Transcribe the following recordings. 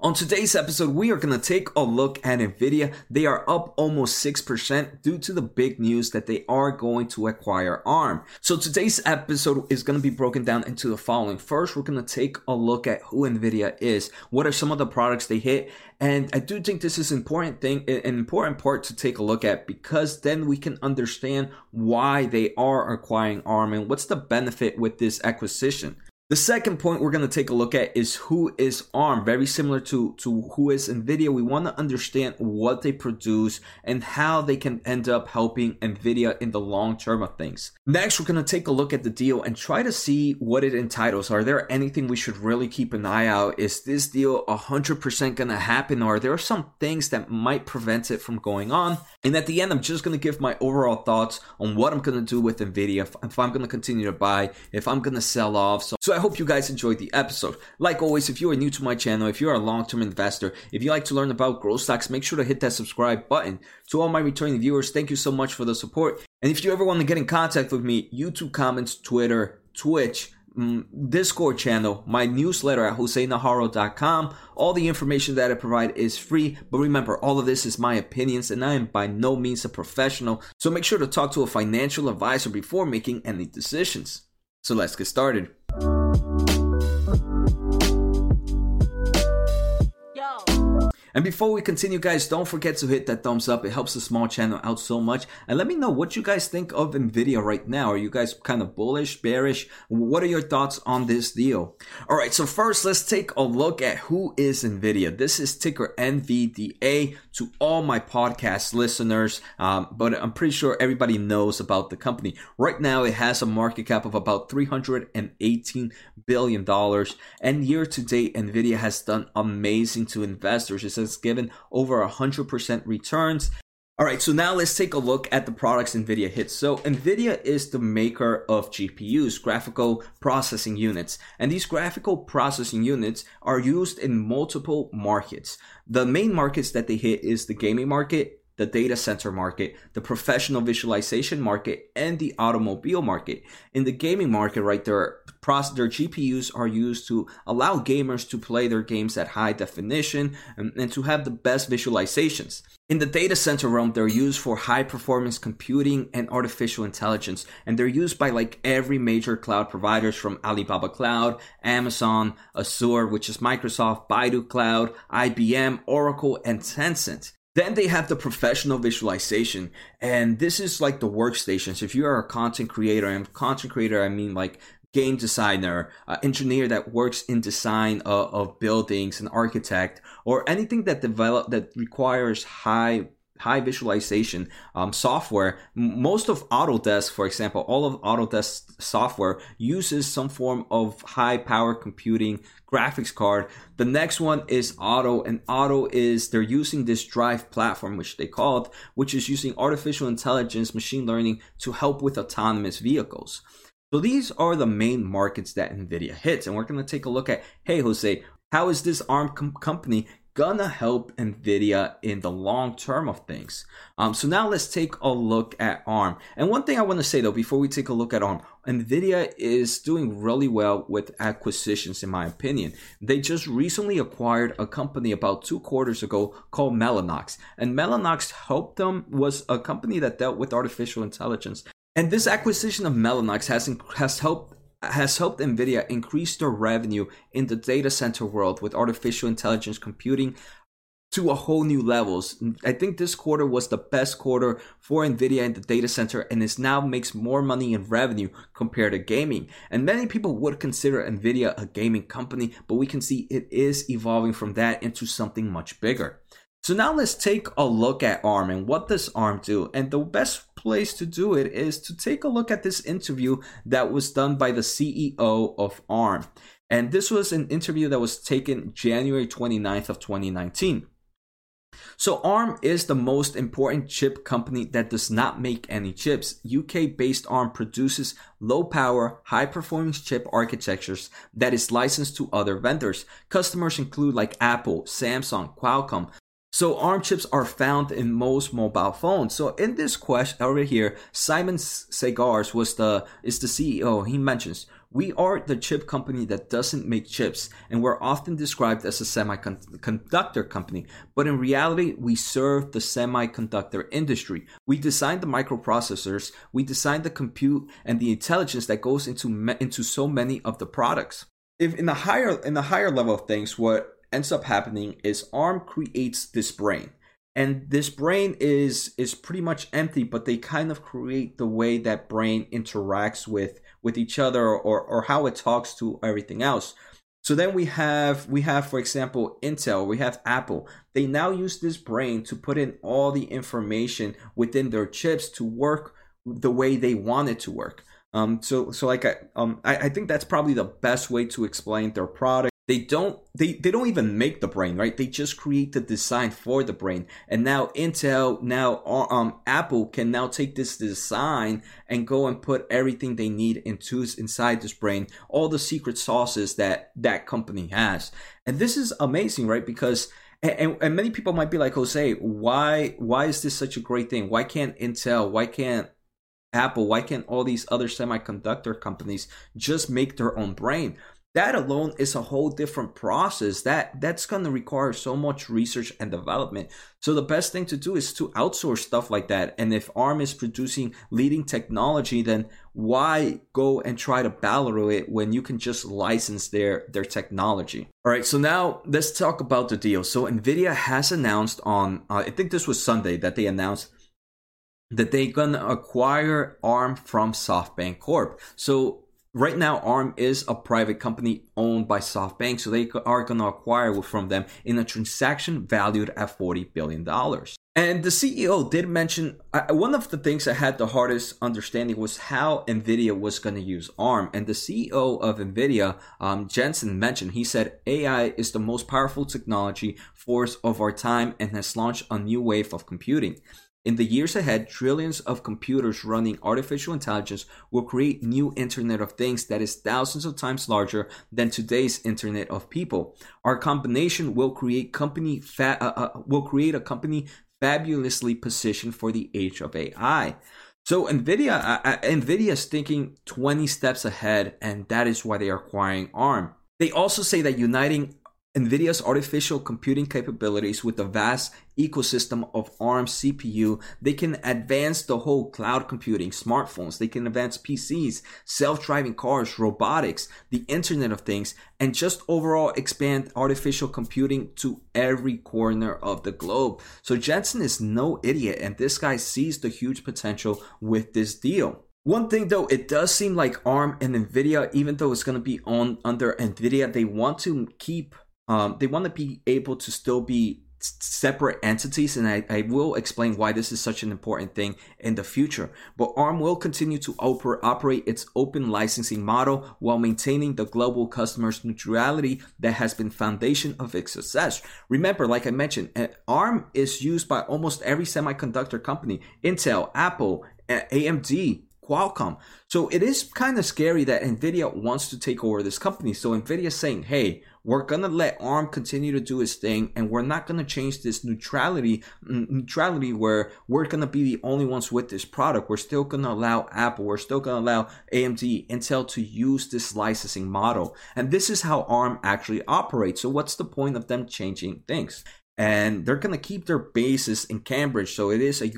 On today's episode, we are going to take a look at Nvidia. They are up almost 6% due to the big news that they are going to acquire ARM. So today's episode is going to be broken down into the following. First, we're going to take a look at who Nvidia is, what are some of the products they hit, and I do think this is an important part to take a look at, because then we can understand why they are acquiring ARM and what's the benefit with this acquisition. The second point we're going to take a look at is who is ARM, very similar to who is NVIDIA. We want to understand what they produce and how they can end up helping NVIDIA in the long term of things. Next, we're going to take a look at the deal and try to see what it entitles. Are there anything we should really keep an eye out? Is this deal 100% going to happen, or are there some things that might prevent it from going on? And at the end, I'm just going to give my overall thoughts on what I'm going to do with NVIDIA, if I'm going to continue to buy, if I'm going to sell off. So I hope you guys enjoyed the episode. Like always, if you are new to my channel, if you are a long-term investor, if you like to learn about growth stocks, make sure to hit that subscribe button. To all my returning viewers, thank you so much for the support. And if you ever want to get in contact with me, YouTube comments, Twitter, Twitch, Discord channel, my newsletter at joseinaharo.com. All the information that I provide is free, but remember, all of this is my opinions and I am by no means a professional. So make sure to talk to a financial advisor before making any decisions. So let's get started. And before we continue, guys, don't forget to hit that thumbs up. It helps the small channel out so much. And let me know what you guys think of NVIDIA right now. Are you guys kind of bullish, bearish? What are your thoughts on this deal? All right, so first, let's take a look at who is NVIDIA. This is ticker NVDA to all my podcast listeners, but I'm pretty sure everybody knows about the company. Right now, it has a market cap of about $318 billion. And year to date, NVIDIA has done amazing to investors. It says given over 100% returns. All right, so now let's take a look at the products NVIDIA hits. So NVIDIA is the maker of GPUs, graphical processing units. And these graphical processing units are used in multiple markets. The main markets that they hit is the gaming market, the data center market, the professional visualization market, and the automobile market. In the gaming market, right, their GPUs are used to allow gamers to play their games at high definition and to have the best visualizations. In the data center realm, they're used for high performance computing and artificial intelligence, and they're used by like every major cloud providers from Alibaba Cloud, Amazon, Azure, which is Microsoft, Baidu Cloud, IBM, Oracle, and Tencent. Then they have the professional visualization, and this is like the workstations. If you are a content creator, and content creator, I mean like game designer, engineer that works in design of buildings, an architect, or anything that requires high visualization software. Most of Autodesk, for example, all of Autodesk software uses some form of high power computing graphics card. The next one is Auto, and Auto is they're using this Drive platform, which they called, which is using artificial intelligence, machine learning to help with autonomous vehicles. So these are the main markets that NVIDIA hits, and we're going to take a look at, hey Jose, how is this ARM company gonna help NVIDIA in the long term of things? So now let's take a look at ARM. And one thing I want to say though, before we take a look at ARM, NVIDIA is doing really well with acquisitions, in my opinion. They just recently acquired a company about 2 quarters ago called Mellanox. And Mellanox helped them, was a company that dealt with artificial intelligence. And this acquisition of Mellanox has helped NVIDIA increase their revenue in the data center world with artificial intelligence computing to a whole new levels. I think this quarter was the best quarter for NVIDIA in the data center, and it now makes more money in revenue compared to gaming. And many people would consider NVIDIA a gaming company, but we can see it is evolving from that into something much bigger. So now let's take a look at ARM and what does ARM do? And the best place to do it is to take a look at this interview that was done by the CEO of ARM. And this was an interview that was taken January 29th of 2019. So ARM is the most important chip company that does not make any chips. UK-based ARM produces low-power, high-performance chip architectures that is licensed to other vendors. Customers include like Apple, Samsung, Qualcomm. So ARM chips are found in most mobile phones. So in this question over here, Simon Segars is the CEO. He mentions, We are the chip company that doesn't make chips, and we're often described as a semiconductor company. But in reality, we serve the semiconductor industry. We design the microprocessors, we design the compute and the intelligence that goes into so many of the products. If in the higher level of things, what ends up happening is ARM creates this brain. And this brain is pretty much empty, but they kind of create the way that brain interacts with each other or how it talks to everything else. So then we have, for example, Intel, we have Apple. They now use this brain to put in all the information within their chips to work the way they want it to work. I think that's probably the best way to explain their product. They don't even make the brain, right? They just create the design for the brain. And now Intel, Apple can now take this design and go and put everything they need inside this brain, all the secret sauces that company has. And this is amazing, right? Because and many people might be like, Jose, why is this such a great thing? Why can't Intel? Why can't Apple? Why can't all these other semiconductor companies just make their own brain? That alone is a whole different process. That's going to require so much research and development. So the best thing to do is to outsource stuff like that. And if ARM is producing leading technology, then why go and try to battle it when you can just license their technology? All right, so now let's talk about the deal. So Nvidia has announced on, I think this was Sunday, that they announced that they're going to acquire ARM from SoftBank Corp. So right now, ARM is a private company owned by SoftBank, so they are going to acquire from them in a transaction valued at $40 billion. And the CEO did mention, one of the things I had the hardest understanding was how NVIDIA was going to use ARM. And the CEO of NVIDIA, Jensen, mentioned, he said, AI is the most powerful technology force of our time and has launched a new wave of computing. In the years ahead, trillions of computers running artificial intelligence will create new Internet of Things that is thousands of times larger than today's Internet of People. Our combination will create a company fabulously positioned for the age of AI. So NVIDIA is thinking 20 steps ahead, and that is why they are acquiring ARM. They also say that uniting NVIDIA's artificial computing capabilities with the vast ecosystem of ARM CPU, they can advance the whole cloud computing, smartphones, they can advance PCs, self-driving cars, robotics, the Internet of Things, and just overall expand artificial computing to every corner of the globe. So Jensen is no idiot, and this guy sees the huge potential with this deal. One thing though, it does seem like ARM and NVIDIA, even though it's going to be under NVIDIA, they want to be able to still be separate entities, and I will explain why this is such an important thing in the future. But ARM will continue to operate its open licensing model while maintaining the global customer's neutrality that has been foundation of its success. Remember, like I mentioned, ARM is used by almost every semiconductor company, Intel, Apple, AMD, Qualcomm. So it is kind of scary that NVIDIA wants to take over this company. So NVIDIA is saying, hey, we're going to let ARM continue to do its thing, and we're not going to change this neutrality where we're going to be the only ones with this product. We're still going to allow Apple. We're still going to allow AMD, Intel to use this licensing model. And this is how ARM actually operates. So what's the point of them changing things? And they're going to keep their bases in Cambridge. So it is a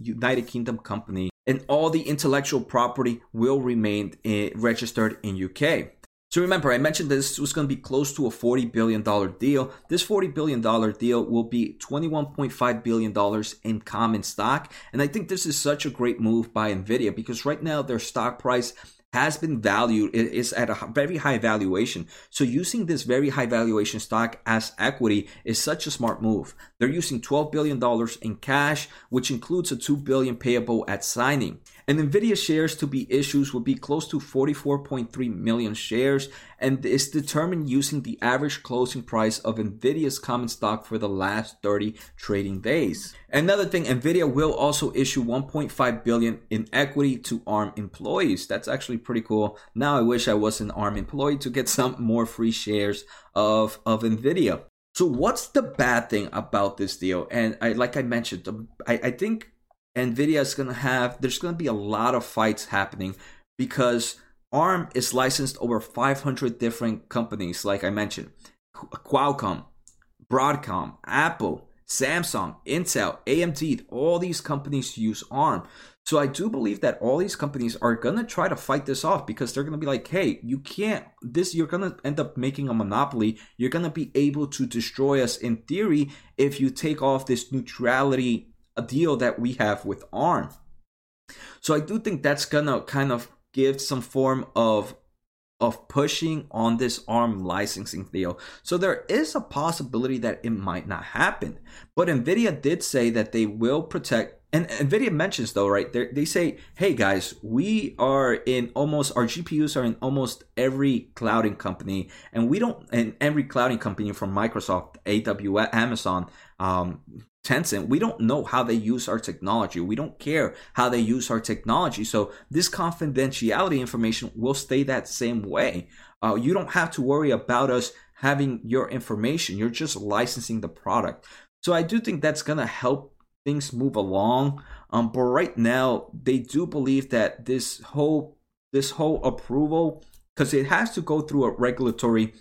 United Kingdom company, and all the intellectual property will remain registered in UK. So remember, I mentioned this was going to be close to a $40 billion deal. This $40 billion deal will be $21.5 billion in common stock. And I think this is such a great move by NVIDIA because right now their stock price has been valued, it is at a very high valuation. So using this very high valuation stock as equity is such a smart move. They're using $12 billion in cash, which includes a $2 billion payable at signing. And NVIDIA shares to be issued would be close to 44.3 million shares and is determined using the average closing price of NVIDIA's common stock for the last 30 trading days. Another thing, NVIDIA will also issue 1.5 billion in equity to ARM employees. That's actually pretty cool. Now I wish I was an ARM employee to get some more free shares of NVIDIA. So what's the bad thing about this deal? And I think NVIDIA is going to have, there's going to be a lot of fights happening because ARM is licensed over 500 different companies, like I mentioned. Qualcomm, Broadcom, Apple, Samsung, Intel, AMD, all these companies use ARM. So I do believe that all these companies are going to try to fight this off, because they're going to be like, hey, you can't, this, you're going to end up making a monopoly. You're going to be able to destroy us in theory if you take off this neutrality deal that we have with ARM. So I do think that's going to kind of give some form of pushing on this ARM licensing deal. So there is a possibility that it might not happen. But NVIDIA did say that they will protect, and NVIDIA mentions though, right, they say, hey guys, we are in almost, our GPUs are in almost every clouding company, and we don't, and every clouding company from Microsoft, AWS, Amazon, Tencent, we don't know how they use our technology. We don't care how they use our technology. So this confidentiality information will stay that same way. You don't have to worry about us having your information. You're just licensing the product. So I do think that's going to help things move along. But right now, they do believe that this whole approval, because it has to go through a regulatory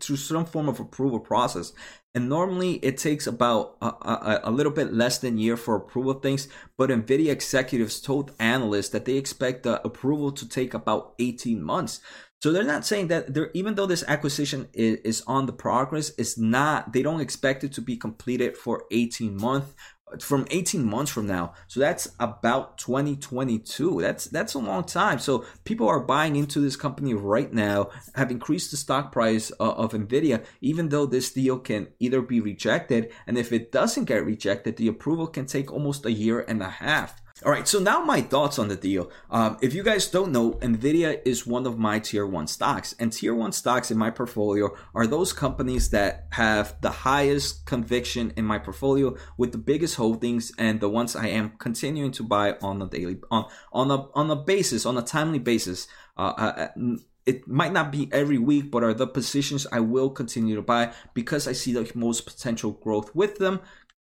through some form of approval process. And normally it takes about a little bit less than a year for approval of things, but NVIDIA executives told analysts that they expect the approval to take about 18 months. So they're not saying that even though this acquisition is on the progress, it's not, they don't expect it to be completed for 18 months from now. So that's about 2022. That's a long time. So people are buying into this company right now, have increased the stock price of NVIDIA, even though this deal can either be rejected, and if it doesn't get rejected, the approval can take almost a year and a half. All right, so now my thoughts on the deal. If you guys don't know, NVIDIA is one of my tier one stocks, and tier one stocks in my portfolio are those companies that have the highest conviction in my portfolio with the biggest holdings, and the ones I am continuing to buy on a daily, on a timely basis. It might not be every week, but are the positions I will continue to buy because I see the most potential growth with them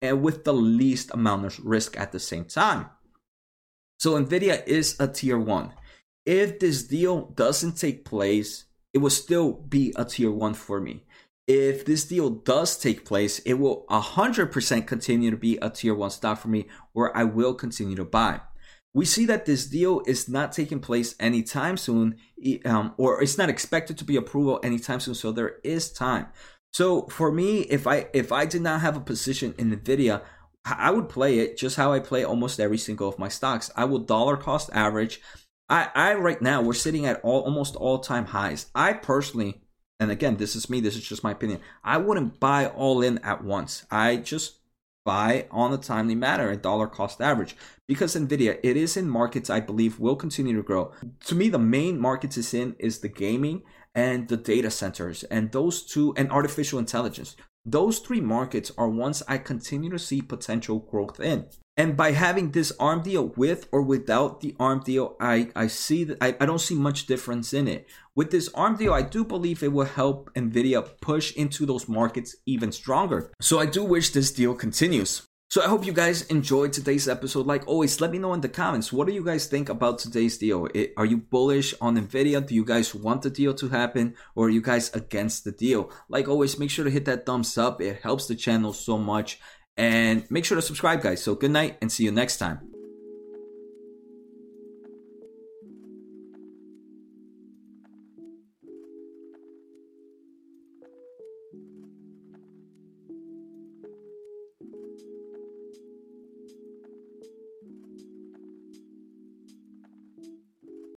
and with the least amount of risk at the same time. So NVIDIA is a tier one. If this deal doesn't take place, it will still be a tier one for me. If this deal does take place, it will 100% continue to be a tier one stock for me, where I will continue to buy. We see that this deal is not taking place anytime soon, or it's not expected to be approval anytime soon, so there is time. So for me, if I did not have a position in NVIDIA, I would play it just how I play almost every single of my stocks. I will dollar cost average. I right now, we're sitting at almost all-time highs. I personally, and again, this is me, this is just my opinion, I wouldn't buy all in at once. I just buy on a timely manner and dollar cost average, because NVIDIA, it is in markets I believe will continue to grow. To me, the main markets it's in is the gaming and the data centers, and those two, and artificial intelligence. Those three markets are ones I continue to see potential growth in. And by having this ARM deal, with or without the ARM deal, I see that I don't see much difference in it. With this ARM deal, I do believe it will help NVIDIA push into those markets even stronger. So I do wish this deal continues. So I hope you guys enjoyed today's episode. Like always, let me know in the comments, what do you guys think about today's deal? Are you bullish on NVIDIA? Do you guys want the deal to happen, or are you guys against the deal? Like always, make sure to hit that thumbs up. It helps the channel so much. And make sure to subscribe, guys. So good night and see you next time.